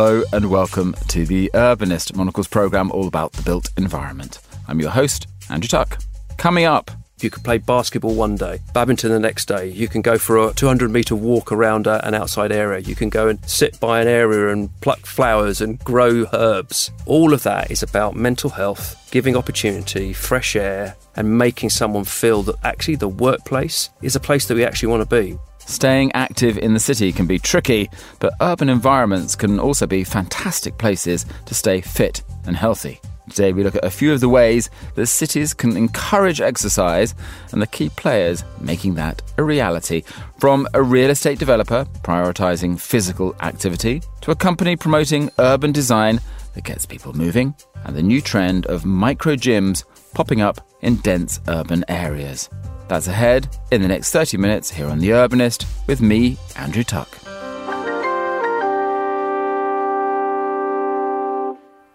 Hello and welcome to The Urbanist, Monocle's programme all about the built environment. I'm your host, Andrew Tuck. Coming up... You could play basketball one day, badminton the next day. You can go for a 200-metre walk around an outside area. You can go and sit by an area and pluck flowers and grow herbs. All of that is about mental health, giving opportunity, fresh air, and making someone feel that actually the workplace is a place that we actually want to be. Staying active in the city can be tricky, but urban environments can also be fantastic places to stay fit and healthy. Today we look at a few of the ways that cities can encourage exercise and the key players making that a reality. From a real estate developer prioritising physical activity, to a company promoting urban design that gets people moving, and the new trend of micro gyms popping up in dense urban areas. That's ahead in the next 30 minutes here on The Urbanist with me, Andrew Tuck.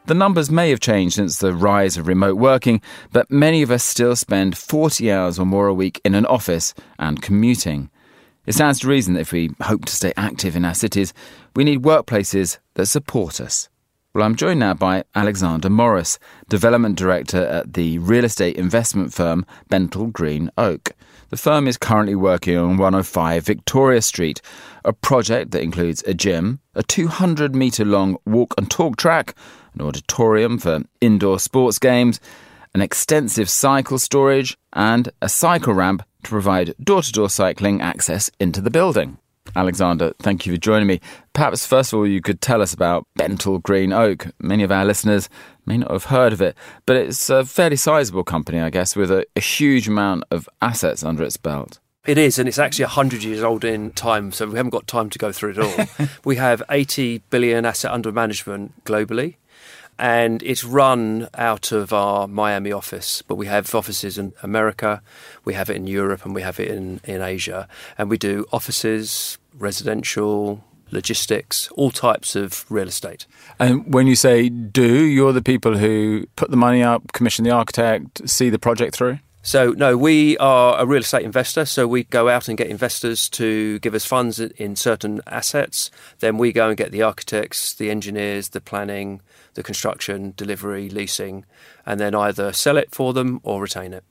The numbers may have changed since the rise of remote working, but many of us still spend 40 hours or more a week in an office and commuting. It stands to reason that if we hope to stay active in our cities, we need workplaces that support us. Well, I'm joined now by Alexander Morris, Development Director at the real estate investment firm Bentall Green Oak. The firm is currently working on 105 Victoria Street, a project that includes a gym, a 200-metre-long walk and talk track, an auditorium for indoor sports games, an extensive cycle storage, and a cycle ramp to provide door-to-door cycling access into the building. Alexander, thank you for joining me. Perhaps, first of all, you could tell us about Bentall Green Oak. Many of our listeners may not have heard of it, but it's a fairly sizable company, I guess, with a huge amount of assets under its belt. It is, and it's actually 100 years old in time, so we haven't got time to go through it all. We have 80 billion asset under management globally. And it's run out of our Miami office, but we have offices in America, we have it in Europe, and we have it in Asia. And we do offices, residential, logistics, all types of real estate. And when you say do, you're the people who put the money up, commission the architect, see the project through? So, no, we are a real estate investor, so we go out and get investors to give us funds in certain assets. Then we go and get the architects, the engineers, the planning, the construction, delivery, leasing, and then either sell it for them or retain it.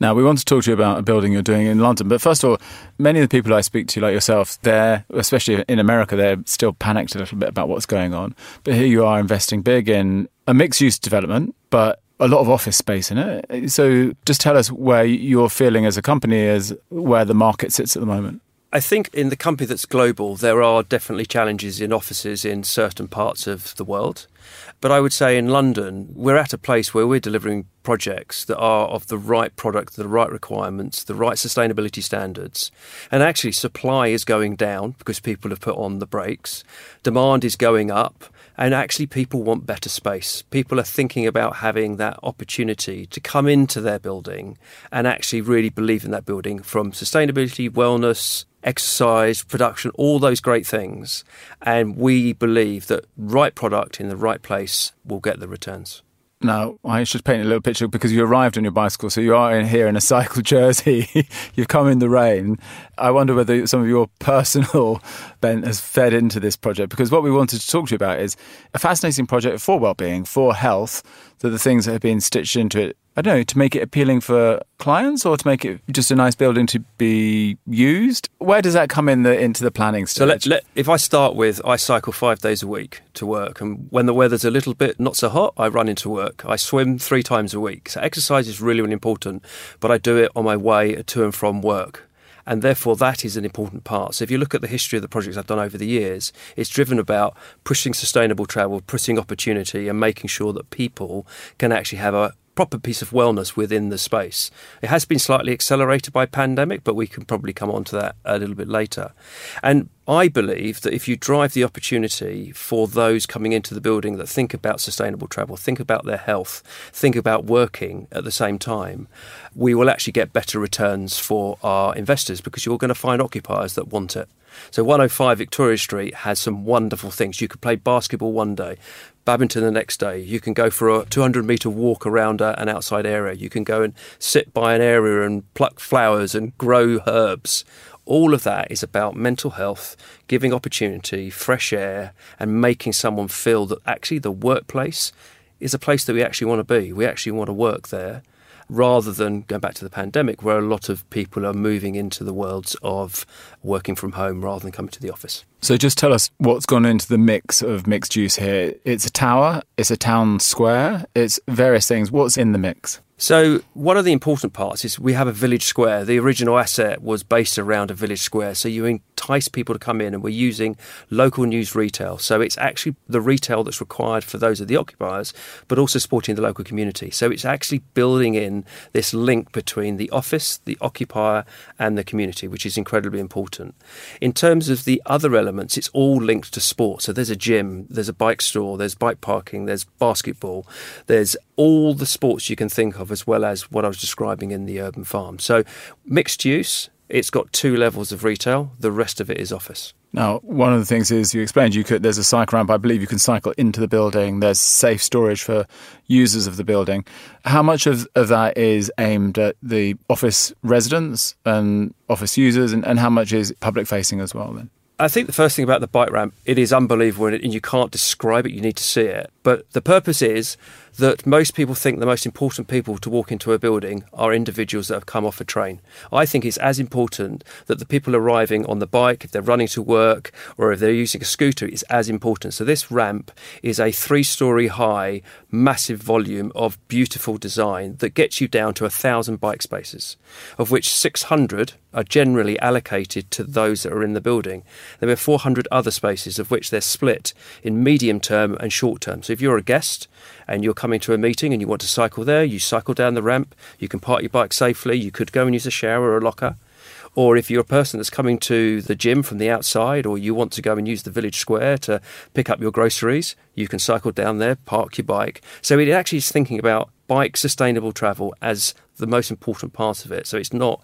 Now, we want to talk to you about a building you're doing in London, but first of all, many of the people I speak to, like yourself, they're, especially in America, they're still panicked a little bit about what's going on. But here you are investing big in a mixed-use development, but a lot of office space in it. So just tell us where your feeling as a company is, where the market sits at the moment. I think in the company that's global, there are definitely challenges in offices in certain parts of the world. But I would say in London, we're at a place where we're delivering projects that are of the right product, the right requirements, the right sustainability standards. And actually, supply is going down because people have put on the brakes. Demand is going up. And actually, people want better space. People are thinking about having that opportunity to come into their building and actually really believe in that building from sustainability, wellness, exercise, production, all those great things. And we believe that right product in the right place will get the returns. Now, I should paint a little picture because you arrived on your bicycle, so you are in here in a cycle jersey. You've come in the rain. I wonder whether some of your personal bent has fed into this project, because what we wanted to talk to you about is a fascinating project for well-being, for health, so the things that have been stitched into it, I don't know, to make it appealing for clients or to make it just a nice building to be used? Where does that come in into the planning stage? So if I start with, I cycle 5 days a week to work, and when the weather's a little bit not so hot, I run into work. I swim 3 times a week. So exercise is really, really important, but I do it on my way to and from work. And therefore, that is an important part. So if you look at the history of the projects I've done over the years, it's driven about pushing sustainable travel, pushing opportunity and making sure that people can actually have a proper piece of wellness within the space. It has been slightly accelerated by pandemic, but we can probably come on to that a little bit later. And I believe that if you drive the opportunity for those coming into the building that think about sustainable travel, think about their health, think about working at the same time, we will actually get better returns for our investors because you're going to find occupiers that want it. So 105 Victoria Street has some wonderful things. You could play basketball one day, badminton the next day. You can go for a 200-metre walk around an outside area. You can go and sit by an area and pluck flowers and grow herbs. All of that is about mental health, giving opportunity, fresh air, and making someone feel that actually the workplace is a place that we actually want to be. We actually want to work there, rather than going back to the pandemic where a lot of people are moving into the worlds of working from home rather than coming to the office. So just tell us what's gone into the mix of mixed use here. It's a tower, it's a town square, it's various things. What's in the mix? So one of the important parts is we have a village square. The original asset was based around a village square. So you entice people to come in, and we're using local news retail. So it's actually the retail that's required for those of the occupiers, but also supporting the local community. So it's actually building in this link between the office, the occupier and the community, which is incredibly important. In terms of the other elements, it's all linked to sport. So there's a gym, there's a bike store, there's bike parking, there's basketball, there's all the sports you can think of, as well as what I was describing in the urban farm. So mixed use, it's got two levels of retail. The rest of it is office. Now, one of the things is you explained there's a cycle ramp. I believe you can cycle into the building. There's safe storage for users of the building. How much of that is aimed at the office residents and office users, and how much is public facing as well then? I think the first thing about the bike ramp, it is unbelievable and you can't describe it, you need to see it. But the purpose is that most people think the most important people to walk into a building are individuals that have come off a train. I think it's as important that the people arriving on the bike, if they're running to work or if they're using a scooter, is as important. So this ramp is a 3-storey high, massive volume of beautiful design that gets you down to 1,000 bike spaces, of which 600 are generally allocated to those that are in the building. There are 400 other spaces, of which they're split in medium term and short term. So if you're a guest and you're coming to a meeting and you want to cycle there, you cycle down the ramp, you can park your bike safely, you could go and use a shower or a locker. Or if you're a person that's coming to the gym from the outside, or you want to go and use the village square to pick up your groceries, you can cycle down there, park your bike. So it actually is thinking about bike sustainable travel as the most important part of it. So it's not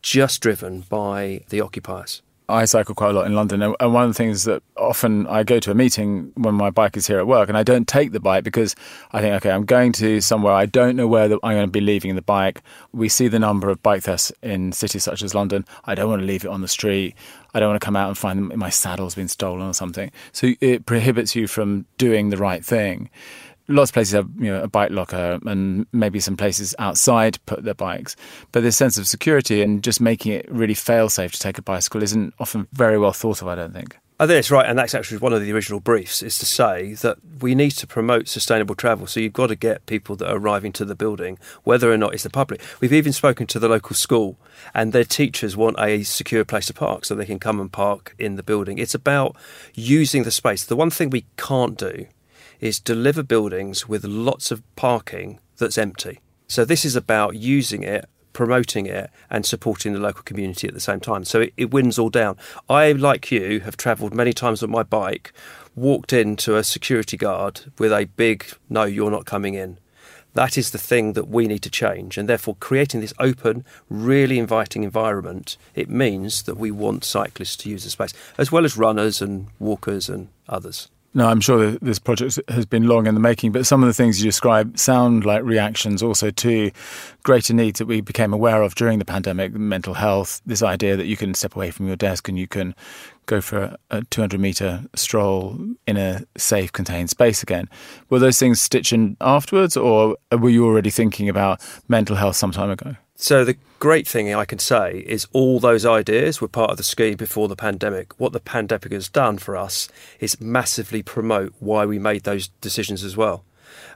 just driven by the occupiers. I cycle quite a lot in London, and one of the things that often I go to a meeting when my bike is here at work, and I don't take the bike because I think, okay, I'm going to somewhere, I don't know where I'm going to be leaving the bike. We see the number of bike thefts in cities such as London. I don't want to leave it on the street. I don't want to come out and find them, my saddle's been stolen or something. So it prohibits you from doing the right thing. Lots of places have a bike locker, and maybe some places outside put their bikes. But this sense of security and just making it really fail-safe to take a bicycle isn't often very well thought of, I don't think. I think that's right, and that's actually one of the original briefs, is to say that we need to promote sustainable travel, so you've got to get people that are arriving to the building, whether or not it's the public. We've even spoken to the local school, and their teachers want a secure place to park so they can come and park in the building. It's about using the space. The one thing we can't do is deliver buildings with lots of parking that's empty. So this is about using it, promoting it and supporting the local community at the same time. So it wins all down. I, like you, have travelled many times on my bike, walked into a security guard with a big, no, you're not coming in. That is the thing that we need to change, and therefore creating this open, really inviting environment, it means that we want cyclists to use the space, as well as runners and walkers and others. No, I'm sure that this project has been long in the making, but some of the things you describe sound like reactions also to greater needs that we became aware of during the pandemic, mental health, this idea that you can step away from your desk and you can go for a 200-metre stroll in a safe, contained space again. Were those things stitched in afterwards, or were you already thinking about mental health some time ago? So the great thing I can say is all those ideas were part of the scheme before the pandemic. What the pandemic has done for us is massively promote why we made those decisions as well.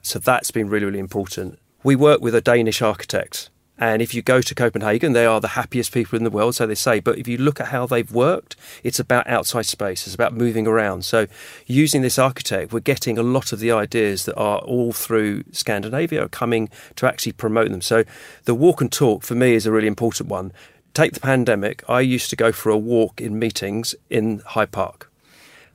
So that's been really, really important. We work with a Danish architect, and if you go to Copenhagen, they are the happiest people in the world, so they say. But if you look at how they've worked, it's about outside space. It's about moving around. So using this architect, we're getting a lot of the ideas that are all through Scandinavia are coming to actually promote them. So the walk and talk, for me, is a really important one. Take the pandemic. I used to go for a walk in meetings in Hyde Park.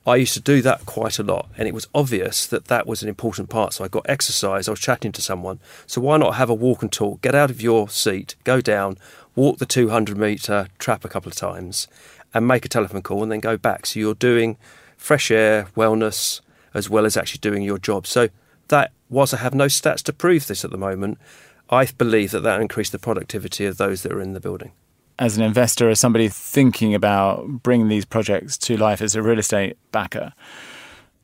I used to do that quite a lot, and it was obvious that that was an important part. So I got exercise, I was chatting to someone. So why not have a walk and talk, get out of your seat, go down, walk the 200-metre trap a couple of times and make a telephone call and then go back. So you're doing fresh air, wellness, as well as actually doing your job. So that, whilst I have no stats to prove this at the moment, I believe that increased the productivity of those that are in the building. as an investor, as somebody thinking about bringing these projects to life as a real estate backer,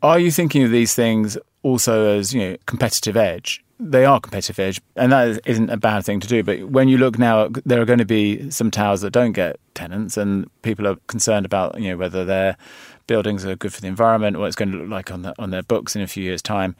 are you thinking of these things also as, you know, competitive edge? They are competitive edge, and that isn't a bad thing to do. But when you look now, there are going to be some towers that don't get tenants, and people are concerned about, you know, whether their buildings are good for the environment or what it's going to look like on their books in a few years' time.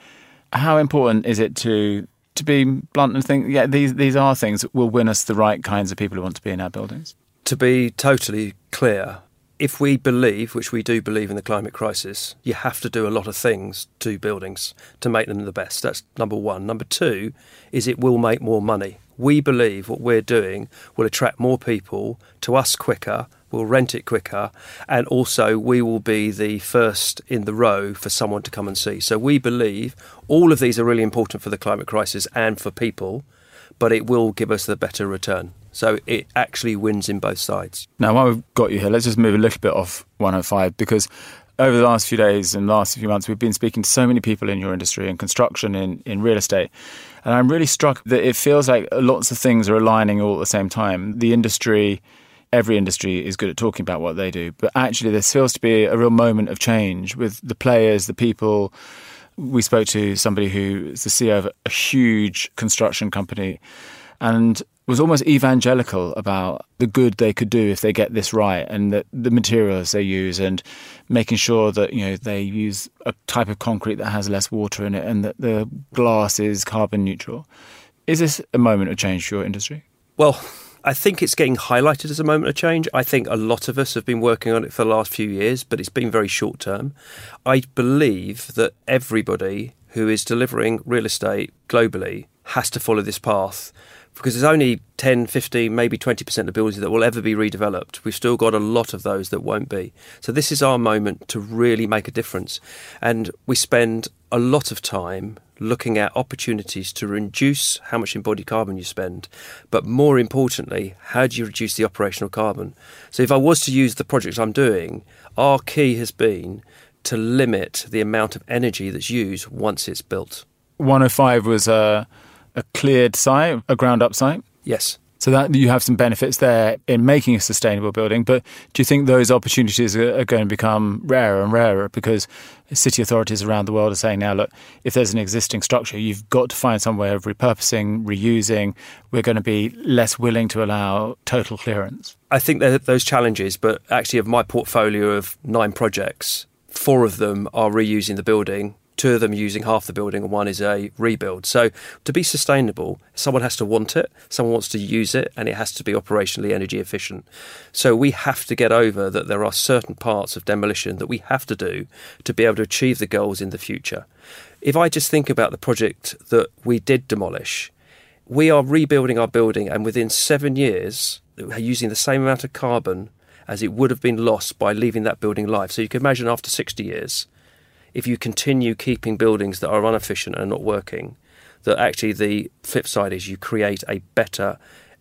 How important is it to be blunt and think, yeah, these are things that will win us the right kinds of people who want to be in our buildings? To be totally clear, if we believe, which we do believe in the climate crisis, you have to do a lot of things to buildings to make them the best. That's number one. Number two is it will make more money. We believe what we're doing will attract more people to us quicker, we'll rent it quicker, and also we will be the first in the row for someone to come and see. So we believe all of these are really important for the climate crisis and for people, but it will give us the better return. So it actually wins in both sides. Now, while we've got you here, let's just move a little bit off 105, because over the last few days and last few months, we've been speaking to so many people in your industry, in construction, in real estate. And I'm really struck that it feels like lots of things are aligning all at the same time. The industry, every industry is good at talking about what they do, but actually there feels to be a real moment of change with the players, the people. We spoke to somebody who is the CEO of a huge construction company and was almost evangelical about the good they could do if they get this right, and the materials they use, and making sure that, you know, they use a type of concrete that has less water in it, and that the glass is carbon neutral. Is this a moment of change for your industry? Well, I think it's getting highlighted as a moment of change. I think a lot of us have been working on it for the last few years, but it's been very short term. I believe that everybody who is delivering real estate globally has to follow this path, because there's only 10, 15, maybe 20% of buildings that will ever be redeveloped. We've still got a lot of those that won't be. So this is our moment to really make a difference. And we spend a lot of time looking at opportunities to reduce how much embodied carbon you spend. But more importantly, how do you reduce the operational carbon? So if I was to use the projects I'm doing, our key has been to limit the amount of energy that's used once it's built. 105 was a cleared site, a ground-up site? Yes. So that you have some benefits there in making a sustainable building, but do you think those opportunities are going to become rarer and rarer, because city authorities around the world are saying now, look, if there's an existing structure, you've got to find some way of repurposing, reusing. We're going to be less willing to allow total clearance. I think there are those challenges, but actually of my portfolio of 9 projects, 4 of them are reusing the building. 2 of them using half the building and 1 is a rebuild. So to be sustainable, someone has to want it, someone wants to use it, and it has to be operationally energy efficient. So we have to get over that there are certain parts of demolition that we have to do to be able to achieve the goals in the future. If I just think about the project that we did demolish, we are rebuilding our building, and within 7 years, we're using the same amount of carbon as it would have been lost by leaving that building live. So you can imagine after 60 years, if you continue keeping buildings that are inefficient and not working, that actually the flip side is you create a better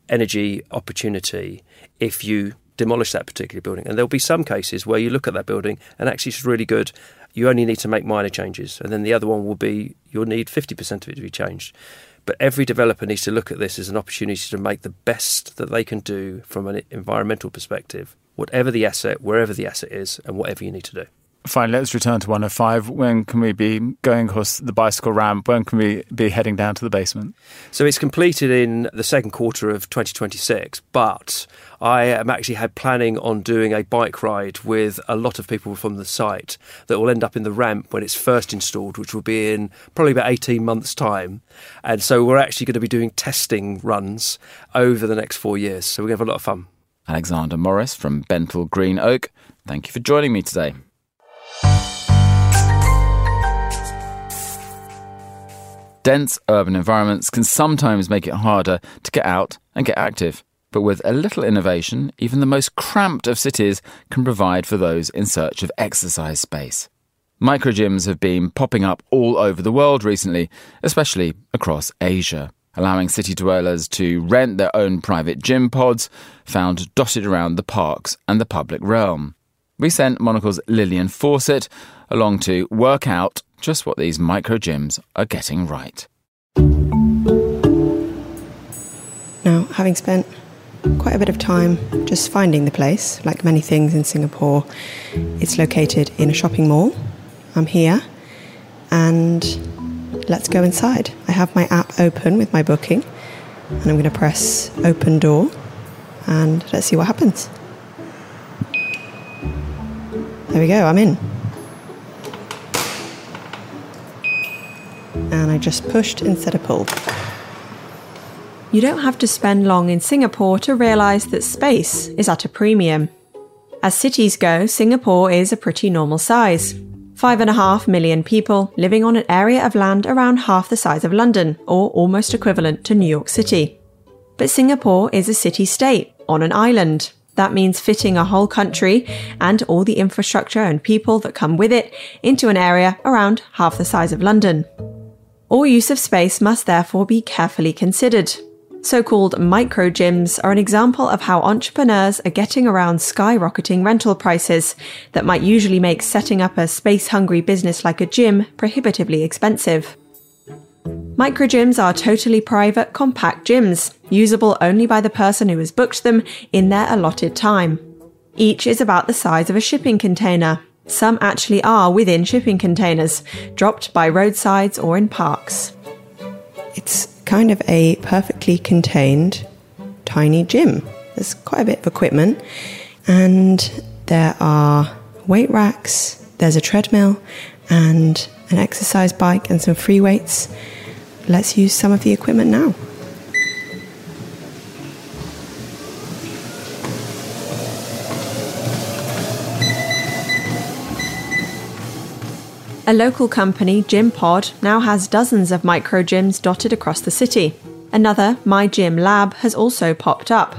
energy opportunity if you demolish that particular building. And there'll be some cases where you look at that building and actually it's really good. You only need to make minor changes. And then the other one will be you'll need 50% of it to be changed. But every developer needs to look at this as an opportunity to make the best that they can do from an environmental perspective, whatever the asset, wherever the asset is, and whatever you need to do. Finally, let's return to 105. When can we be going across the bicycle ramp? When can we be heading down to the basement? So it's completed in the second quarter of 2026, but I am actually had planning on doing a bike ride with a lot of people from the site that will end up in the ramp when it's first installed, which will be in probably about 18 months' time. And so we're actually going to be doing testing runs over the next 4 years. So we're going to have a lot of fun. Alexander Morris from Bentall Green Oak, thank you for joining me today. Dense urban environments can sometimes make it harder to get out and get active, but with a little innovation, even the most cramped of cities can provide for those in search of exercise space. Microgyms have been popping up all over the world recently, especially across Asia, allowing city dwellers to rent their own private gym pods found dotted around the parks and the public realm. We sent Monocle's Lillian Fawcett along to work out just what these micro-gyms are getting right. Now, having spent quite a bit of time just finding the place. Like many things in Singapore, it's located in a shopping mall. I'm here, and let's go inside. I have my app open with my booking, and I'm going to press open door, and let's see what happens. There we go, I'm in. And I just pushed instead of pulled. You don't have to spend long in Singapore to realise that space is at a premium. As cities go, Singapore is a pretty normal size. 5.5 million people living on an area of land around half the size of London, or almost equivalent to New York City. But Singapore is a city-state on an island. That means fitting a whole country and all the infrastructure and people that come with it into an area around half the size of London. All use of space must therefore be carefully considered. So-called micro gyms are an example of how entrepreneurs are getting around skyrocketing rental prices that might usually make setting up a space-hungry business like a gym prohibitively expensive. Micro gyms are totally private, compact gyms, usable only by the person who has booked them in their allotted time. Each is about the size of a shipping container. Some actually are within shipping containers, dropped by roadsides or in parks. It's kind of a perfectly contained tiny gym. There's quite a bit of equipment, and there are weight racks, there's a treadmill and an exercise bike and some free weights. Let's use some of the equipment now. A local company, GymPod, now has dozens of micro gyms dotted across the city. Another, My Gym Lab, has also popped up.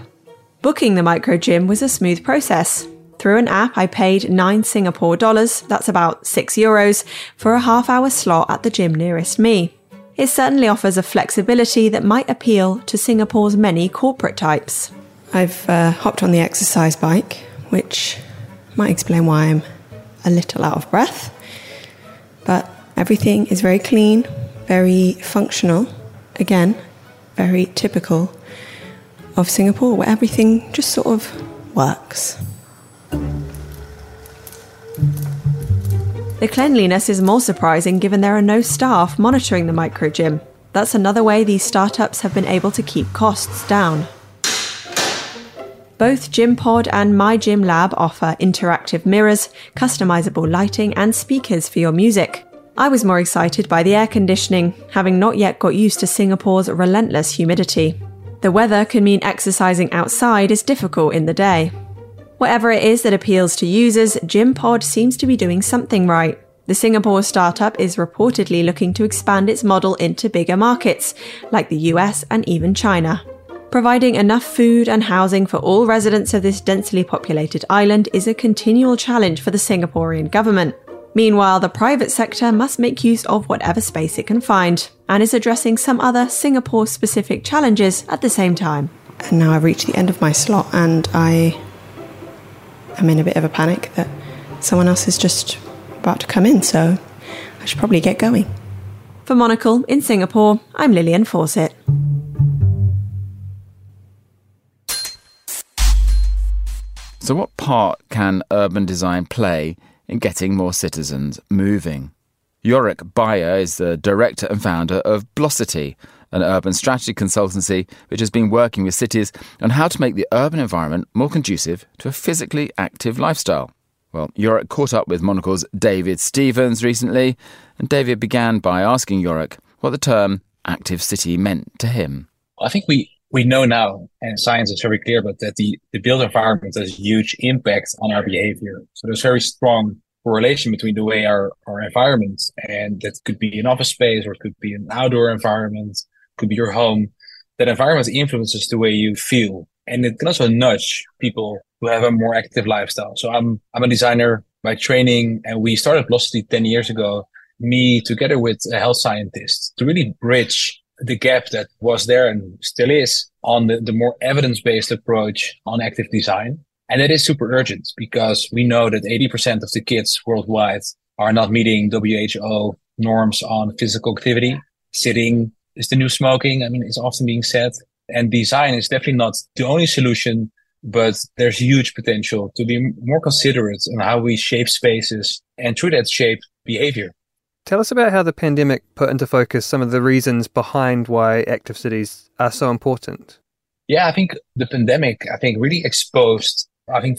Booking the micro gym was a smooth process. Through an app, I paid $9 Singapore dollars, that's about €6, for a half-hour slot at the gym nearest me. It certainly offers a flexibility that might appeal to Singapore's many corporate types. I've hopped on the exercise bike, which might explain why I'm a little out of breath. But everything is very clean, very functional. Again, very typical of Singapore, where everything just sort of works. The cleanliness is more surprising given there are no staff monitoring the micro gym. That's another way these startups have been able to keep costs down. Both GymPod and My Gym Lab offer interactive mirrors, customizable lighting and speakers for your music. I was more excited by the air conditioning, having not yet got used to Singapore's relentless humidity. The weather can mean exercising outside is difficult in the day. Whatever it is that appeals to users, GymPod seems to be doing something right. The Singapore startup is reportedly looking to expand its model into bigger markets, like the US and even China. Providing enough food and housing for all residents of this densely populated island is a continual challenge for the Singaporean government. Meanwhile, the private sector must make use of whatever space it can find, and is addressing some other Singapore-specific challenges at the same time. And now I've reached the end of my slot, and I am in a bit of a panic that someone else is just about to come in, so I should probably get going. For Monocle, in Singapore, I'm Lillian Fawcett. So what part can urban design play in getting more citizens moving? Yorick Beyer is the director and founder of Blocity, an urban strategy consultancy which has been working with cities on how to make the urban environment more conducive to a physically active lifestyle. Well, Yorick caught up with Monocle's David Stevens recently, and David began by asking Yorick what the term active city meant to him. I think we know now, and science is very clear, but that the built environment has huge impact on our behavior. So there's very strong correlation between the way our environment, and that could be an office space, or it could be an outdoor environment, could be your home. That environment influences the way you feel. And it can also nudge people who have a more active lifestyle. So I'm a designer by training, and we started Velocity 10 years ago, me together with a health scientist, to really bridge the gap that was there and still is on the more evidence-based approach on active design. And it is super urgent because we know that 80% of the kids worldwide are not meeting WHO norms on physical activity. Sitting is the new smoking. I mean, it's often being said. And design is definitely not the only solution, but there's huge potential to be more considerate in how we shape spaces and through that shape behavior. Tell us about how the pandemic put into focus some of the reasons behind why active cities are so important. Yeah, I think the pandemic, really exposed,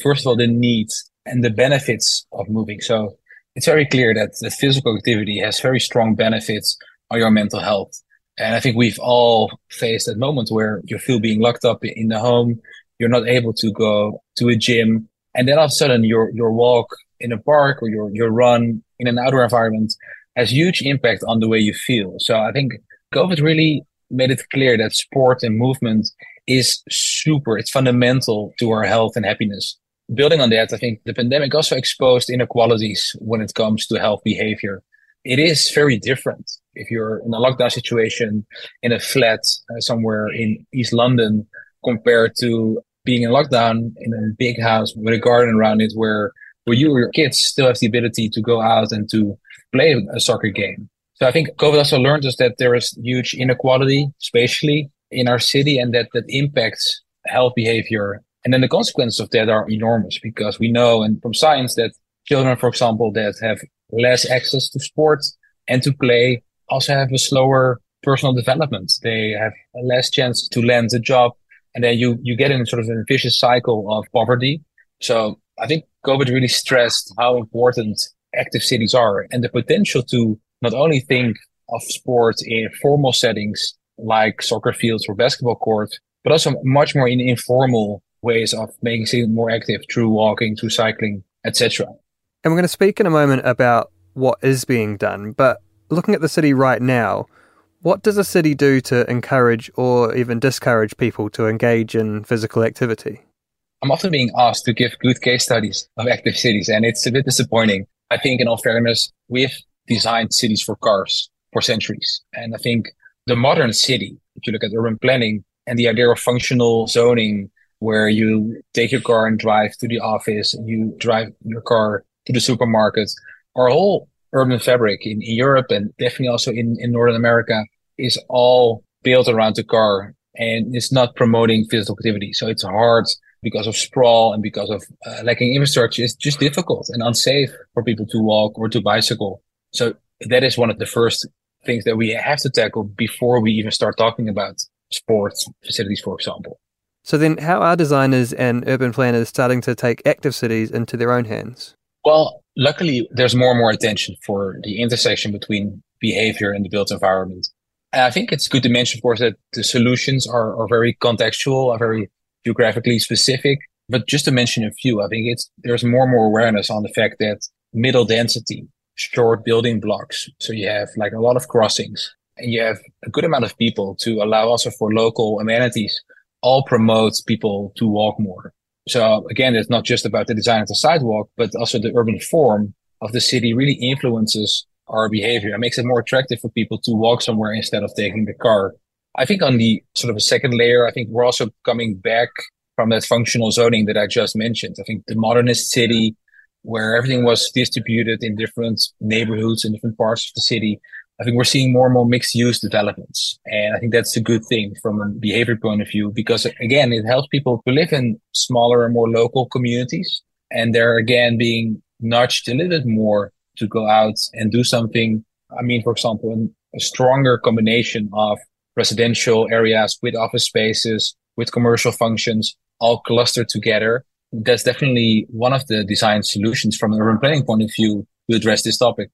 first of all, the needs and the benefits of moving. So it's very clear that the physical activity has very strong benefits on your mental health. And I think we've all faced that moment where you feel being locked up in the home. You're not able to go to a gym. And then all of a sudden your walk in a park or your run in an outdoor environment has huge impact on the way you feel. So I think COVID really made it clear that sport and movement is super, it's fundamental to our health and happiness. Building on that, I think the pandemic also exposed inequalities when it comes to health behavior. It is very different. If you're in a lockdown situation in a flat somewhere in East London compared to being in lockdown in a big house with a garden around it where you or your kids still have the ability to go out and to play a soccer game. So I think COVID also learned us that there is huge inequality spatially in our city and that impacts health behavior. And then the consequences of that are enormous because we know and from science that children, for example, that have less access to sports and to play also have a slower personal development. They have a less chance to land a job. And then you get in sort of a vicious cycle of poverty. So I think COVID really stressed how important active cities are and the potential to not only think of sports in formal settings like soccer fields or basketball courts, but also much more in informal ways of making cities more active through walking, through cycling, etc. And we're going to speak in a moment about what is being done. But looking at the city right now, what does a city do to encourage or even discourage people to engage in physical activity? I'm often being asked to give good case studies of active cities, and it's a bit disappointing. I think in all fairness, we've designed cities for cars for centuries. And I think the modern city, if you look at urban planning and the idea of functional zoning, where you take your car and drive to the office, and you drive your car to the supermarket, our whole urban fabric in Europe and definitely also in Northern America is all built around the car and it's not promoting physical activity. So it's hard because of sprawl and because of lacking infrastructure. It's just difficult and unsafe for people to walk or to bicycle. So that is one of the first things that we have to tackle before we even start talking about sports facilities, for example. So then how are designers and urban planners starting to take active cities into their own hands? Well, luckily, there's more and more attention for the intersection between behavior and the built environment. And I think it's good to mention, of course, that the solutions are very contextual, are very geographically specific. But just to mention a few, I think there's more and more awareness on the fact that middle density, short building blocks, so you have like a lot of crossings and you have a good amount of people to allow also for local amenities, all promotes people to walk more. So again, it's not just about the design of the sidewalk, but also the urban form of the city really influences our behavior and makes it more attractive for people to walk somewhere instead of taking the car. I think on the sort of a second layer, I think we're also coming back from that functional zoning that I just mentioned. I think the modernist city where everything was distributed in different neighborhoods and different parts of the city, I think we're seeing more and more mixed-use developments. And I think that's a good thing from a behavior point of view, because, again, it helps people to live in smaller and more local communities. And they're, again, being nudged a little bit more to go out and do something. I mean, for example, a stronger combination of residential areas with office spaces, with commercial functions, all clustered together. That's definitely one of the design solutions from an urban planning point of view to address this topic.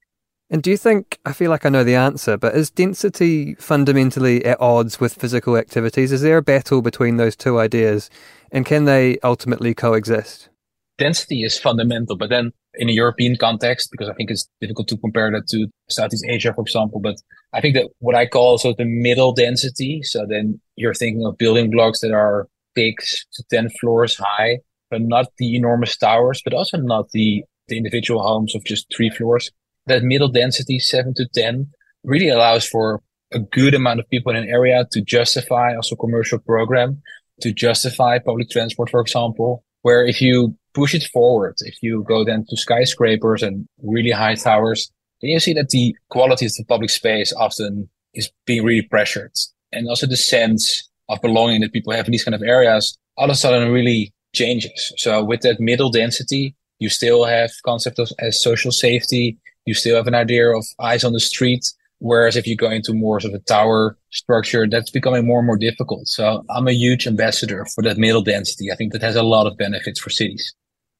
And do you think, I feel like I know the answer, but is density fundamentally at odds with physical activities? Is there a battle between those two ideas and can they ultimately coexist? Density is fundamental, but then in a European context, because I think it's difficult to compare that to Southeast Asia, for example, but I think that what I call also the middle density, so then you're thinking of building blocks that are 6 to 10 floors high, but not the enormous towers, but also not the individual homes of just 3 floors. That middle density, 7 to 10, really allows for a good amount of people in an area to justify also commercial program, to justify public transport, for example, where if you push it forward, if you go then to skyscrapers and really high towers, then you see that the quality of the public space often is being really pressured. And also the sense of belonging that people have in these kind of areas, all of a sudden really changes. So with that middle density, you still have concept of as social safety. You still have an idea of eyes on the street. Whereas if you go into more sort of a tower structure, that's becoming more and more difficult. So I'm a huge ambassador for that middle density. I think that has a lot of benefits for cities.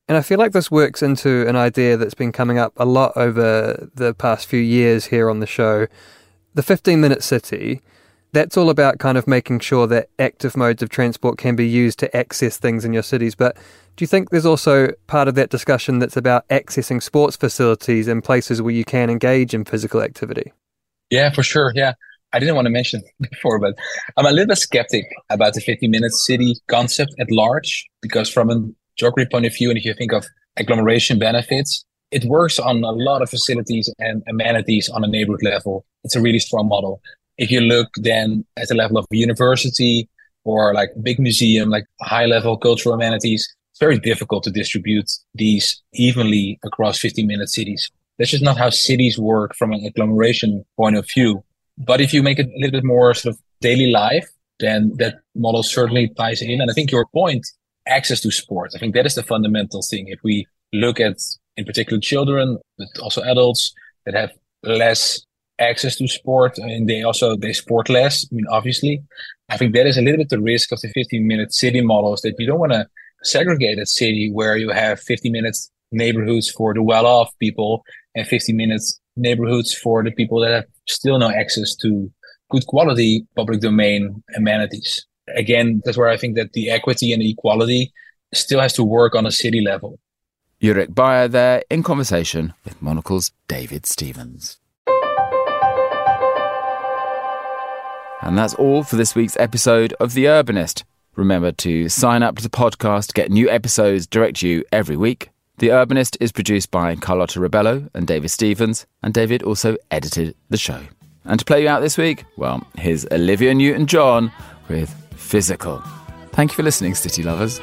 And I feel like this works into an idea that's been coming up a lot over the past few years here on the show. The 15-minute city, that's all about kind of making sure that active modes of transport can be used to access things in your cities. But do you think there's also part of that discussion that's about accessing sports facilities and places where you can engage in physical activity? Yeah, for sure. Yeah. I didn't want to mention it before, but I'm a little bit skeptic about the 15-minute city concept at large, because from a geography point of view, and if you think of agglomeration benefits, it works on a lot of facilities and amenities on a neighborhood level. It's a really strong model. If you look then at the level of a university or like a big museum, like high-level cultural amenities, it's very difficult to distribute these evenly across 15-minute cities. That's just not how cities work from an agglomeration point of view. But if you make it a little bit more sort of daily life, then that model certainly ties in. And I think your point, access to sport, I think that is the fundamental thing. If we look at, in particular, children, but also adults that have less access to sport, and they sport less, I mean, obviously. I think that is a little bit the risk of the 15-minute city models, that you don't want to segregate a city where you have 50-minute neighborhoods for the well-off people and 15-minute neighborhoods for the people that have still no access to good quality public domain amenities. Again, that's where I think that the equity and the equality still has to work on a city level. Yorick Beyer there in conversation with Monocle's David Stevens. And that's all for this week's episode of The Urbanist. Remember to sign up to the podcast to get new episodes direct to you every week. The Urbanist is produced by Carlotta Ribello and David Stevens, and David also edited the show. And to play you out this week, well, here's Olivia Newton-John with Physical. Thank you for listening, City Lovers.